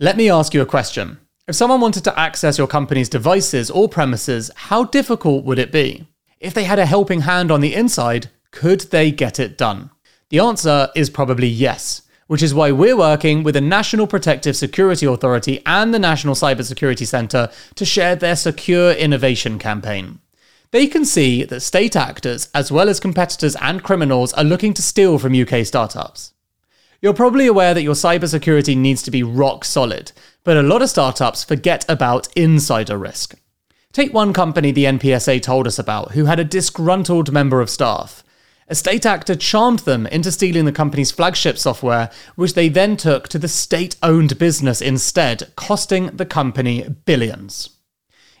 Let me ask you a question. If someone wanted to access your company's devices or premises, how difficult would it be? If they had a helping hand on the inside, could they get it done? The answer is probably yes, which is why we're working with the National Protective Security Authority and the National Cyber Security Centre to share their Secure Innovation Campaign. They can see that state actors, as well as competitors and criminals, are looking to steal from UK startups. You're probably aware that your cybersecurity needs to be rock solid, but a lot of startups forget about insider risk. Take one company the NPSA told us about, who had a disgruntled member of staff. A state actor charmed them into stealing the company's flagship software, which they then took to the state-owned business instead, costing the company billions.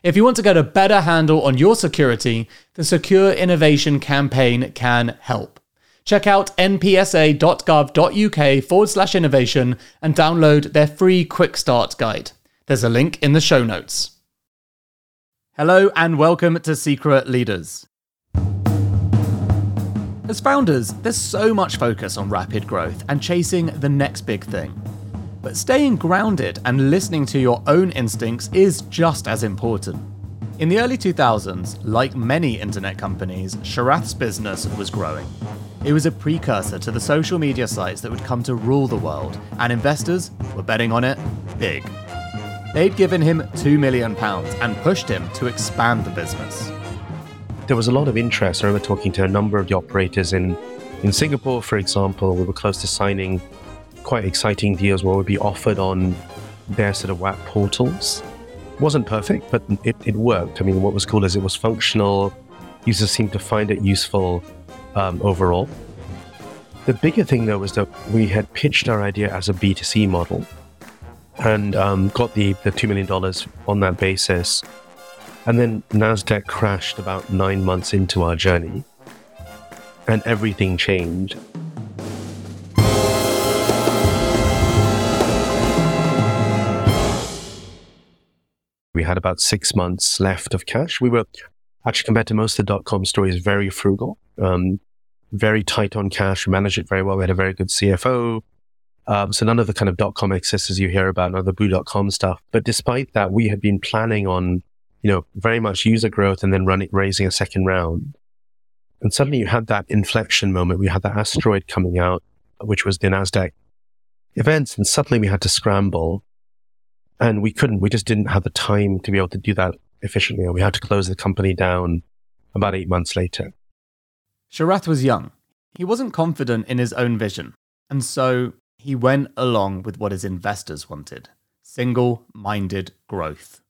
If you want to get a better handle on your security, the Secure Innovation Campaign can help. Check out npsa.gov.uk/innovation and download their free quick start guide. There's a link in the show notes. Hello and welcome to Secret Leaders. As founders, there's so much focus on rapid growth and chasing the next big thing. But staying grounded and listening to your own instincts is just as important. In the early 2000s, like many internet companies, Sharath's business was growing. It was a precursor to the social media sites that would come to rule the world, and investors were betting on it big. They'd given him £2 million and pushed him to expand the business. There was a lot of interest. I remember talking to a number of the operators in Singapore, for example. We were close to signing quite exciting deals where we'd be offered on their sort of WAP portals. It wasn't perfect, but it worked. I mean, what was cool is it was functional. Users seemed to find it useful overall. The bigger thing, though, was that we had pitched our idea as a B2C model and got the $2 million on that basis. And then NASDAQ crashed about 9 months into our journey, and everything changed. We had about 6 months left of cash. We were, actually compared to most of the .com stories, very frugal, very tight on cash. We managed it very well. We had a very good CFO. So none of the kind of .com excesses you hear about, none of the boo.com stuff. But despite that, we had been planning on very much user growth and then raising a second round. And suddenly you had that inflection moment. We had that asteroid coming out, which was the NASDAQ events. And suddenly we had to scramble and we couldn't. We just didn't have the time to be able to do that efficiently. We had to close the company down about 8 months later. Sharath was young. He wasn't confident in his own vision. And so he went along with what his investors wanted. Single-minded growth.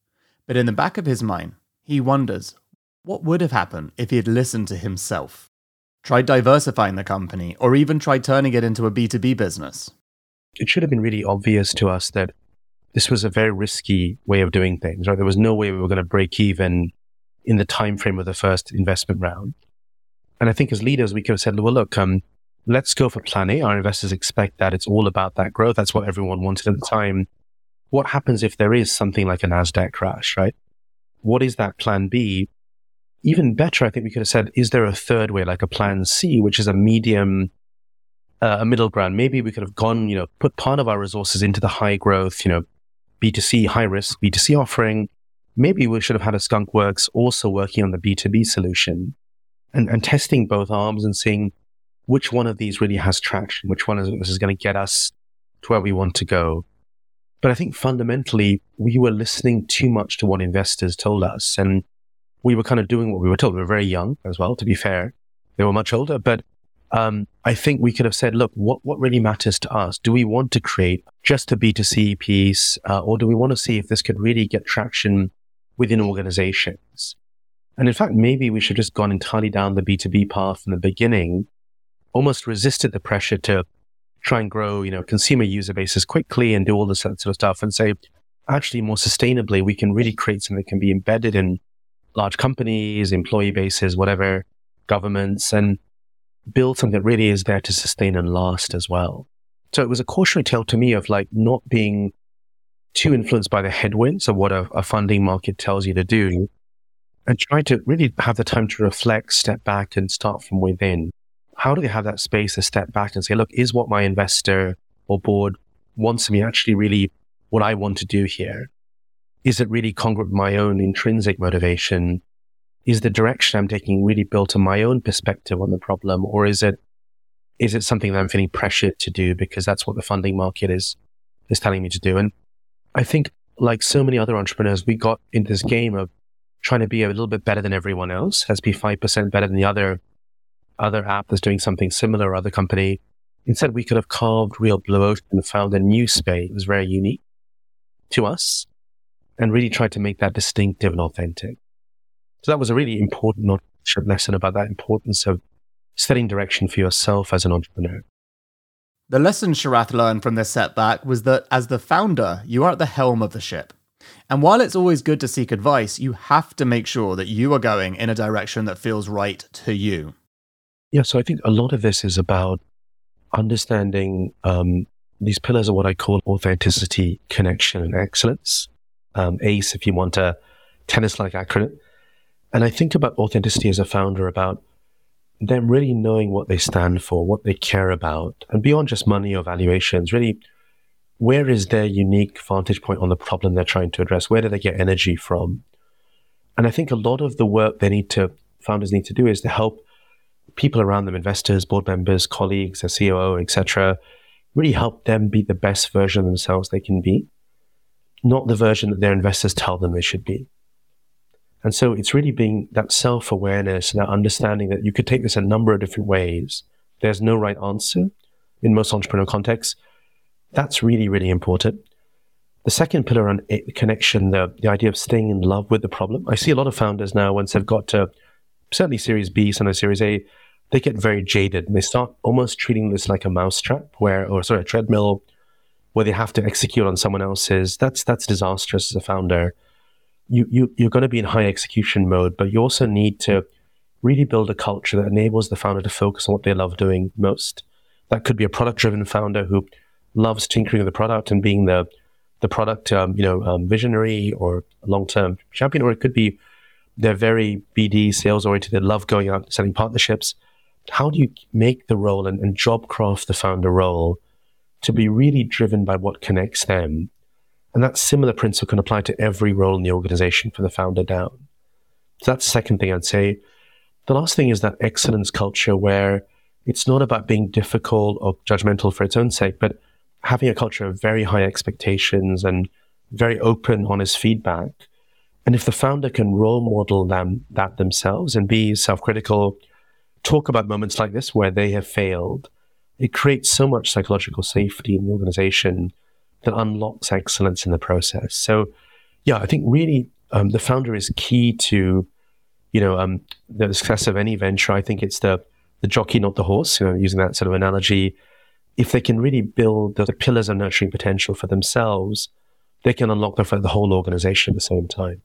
But in the back of his mind, he wonders, what would have happened if he had listened to himself? Tried diversifying the company, or even tried turning it into a B2B business? It should have been really obvious to us that this was a very risky way of doing things, right? There was no way we were going to break even in the time frame of the first investment round. And I think as leaders, we could have said, well, look, let's go for plan A. Our investors expect that. It's all about that growth. That's what everyone wanted at the time. What happens if there is something like a NASDAQ crash, right? What is that plan B? Even better, I think we could have said, is there a third way, like a plan C, which is a middle ground? Maybe we could have gone, put part of our resources into the high growth, B2C, high risk, B2C offering. Maybe we should have had a Skunk Works also working on the B2B solution and testing both arms and seeing which one of these really has traction, which one is going to get us to where we want to go. But I think fundamentally, we were listening too much to what investors told us. And we were kind of doing what we were told. We were very young as well, to be fair. They were much older. But I think we could have said, look, what really matters to us? Do we want to create just a B2C piece? Or do we want to see if this could really get traction within organizations? And in fact, maybe we should have just gone entirely down the B2B path from the beginning, almost resisted the pressure to try and grow, consumer user bases quickly and do all this sort of stuff and say, actually more sustainably, we can really create something that can be embedded in large companies, employee bases, whatever, governments, and build something that really is there to sustain and last as well. So it was a cautionary tale to me of not being too influenced by the headwinds of what a funding market tells you to do and try to really have the time to reflect, step back and start from within. How do they have that space to step back and say, look, is what my investor or board wants me actually really what I want to do here? Is it really congruent with my own intrinsic motivation? Is the direction I'm taking really built on my own perspective on the problem? Or is it something that I'm feeling pressured to do because that's what the funding market is telling me to do? And I think, like so many other entrepreneurs, we got in this game of trying to be a little bit better than everyone else, has to be 5% better than the other app that's doing something similar or other company. Instead, we could have carved real blue ocean and found a new space that was very unique to us and really tried to make that distinctive and authentic. So that was a really important lesson about that importance of setting direction for yourself as an entrepreneur. The lesson Sharath learned from this setback was that as the founder, you are at the helm of the ship. And while it's always good to seek advice, you have to make sure that you are going in a direction that feels right to you. Yeah, so I think a lot of this is about understanding these pillars of what I call authenticity, connection, and excellence. ACE, if you want a tennis-like acronym. And I think about authenticity as a founder, about them really knowing what they stand for, what they care about, and beyond just money or valuations, really, where is their unique vantage point on the problem they're trying to address? Where do they get energy from? And I think a lot of the work founders need to do is to help people around them, investors, board members, colleagues, their COO, etc., really help them be the best version of themselves they can be, not the version that their investors tell them they should be. And so it's really being that self-awareness and that understanding that you could take this a number of different ways. There's no right answer in most entrepreneurial contexts. That's really, really important. The second pillar on the connection, the idea of staying in love with the problem. I see a lot of founders now, once they've got to certainly Series B, sometimes Series A, they get very jaded and they start almost treating this like a mousetrap a treadmill where they have to execute on someone else's. That's disastrous as a founder. You're going to be in high execution mode, but you also need to really build a culture that enables the founder to focus on what they love doing most. That could be a product-driven founder who loves tinkering with the product and being the product visionary or long-term champion, or it could be they're very BD, sales-oriented, they love going out and selling partnerships. How do you make the role and job craft the founder role to be really driven by what connects them? And that similar principle can apply to every role in the organization from the founder down. So that's the second thing I'd say. The last thing is that excellence culture where it's not about being difficult or judgmental for its own sake, but having a culture of very high expectations and very open, honest feedback. And if the founder can role model that themselves and be self-critical, talk about moments like this where they have failed, it creates so much psychological safety in the organization that unlocks excellence in the process. So, yeah, I think really the founder is key to, the success of any venture. I think it's the jockey, not the horse, using that sort of analogy. If they can really build the pillars of nurturing potential for themselves, they can unlock them for the whole organization at the same time.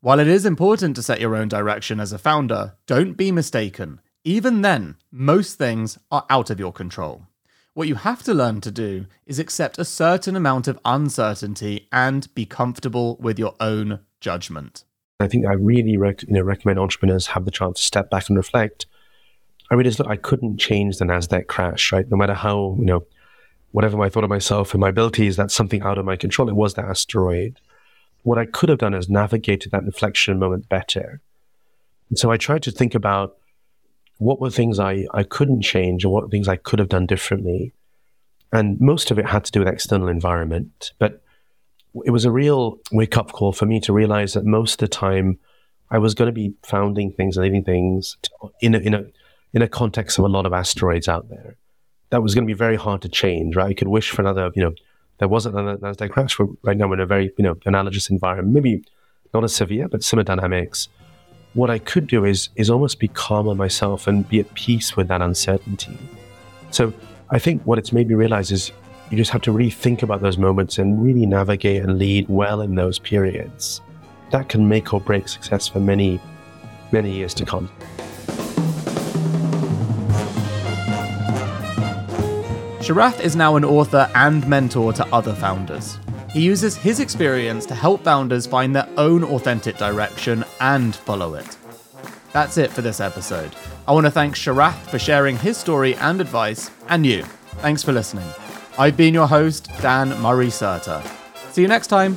While it is important to set your own direction as a founder, don't be mistaken. Even then, most things are out of your control. What you have to learn to do is accept a certain amount of uncertainty and be comfortable with your own judgment. I think I really recommend entrepreneurs have the chance to step back and reflect. I realized, look, I couldn't change the NASDAQ crash, right? No matter how, whatever I thought of myself and my abilities, that's something out of my control. It was the asteroid. What I could have done is navigated that inflection moment better. And so I tried to think about what were things I couldn't change or what things I could have done differently. And most of it had to do with external environment. But it was a real wake-up call for me to realize that most of the time I was going to be founding things and leading things in a context of a lot of asteroids out there. That was going to be very hard to change, right? I could wish for another, there wasn't another NASDAQ crash. Right now we're in a very analogous environment, maybe not as severe, but similar dynamics. What I could do is almost be calm on myself and be at peace with that uncertainty. So I think what it's made me realize is you just have to really think about those moments and really navigate and lead well in those periods. That can make or break success for many, many years to come. Sharath is now an author and mentor to other founders. He uses his experience to help founders find their own authentic direction and follow it. That's it for this episode. I want to thank Sharath for sharing his story and advice, and you. Thanks for listening. I've been your host, Dan Murray-Surter. See you next time.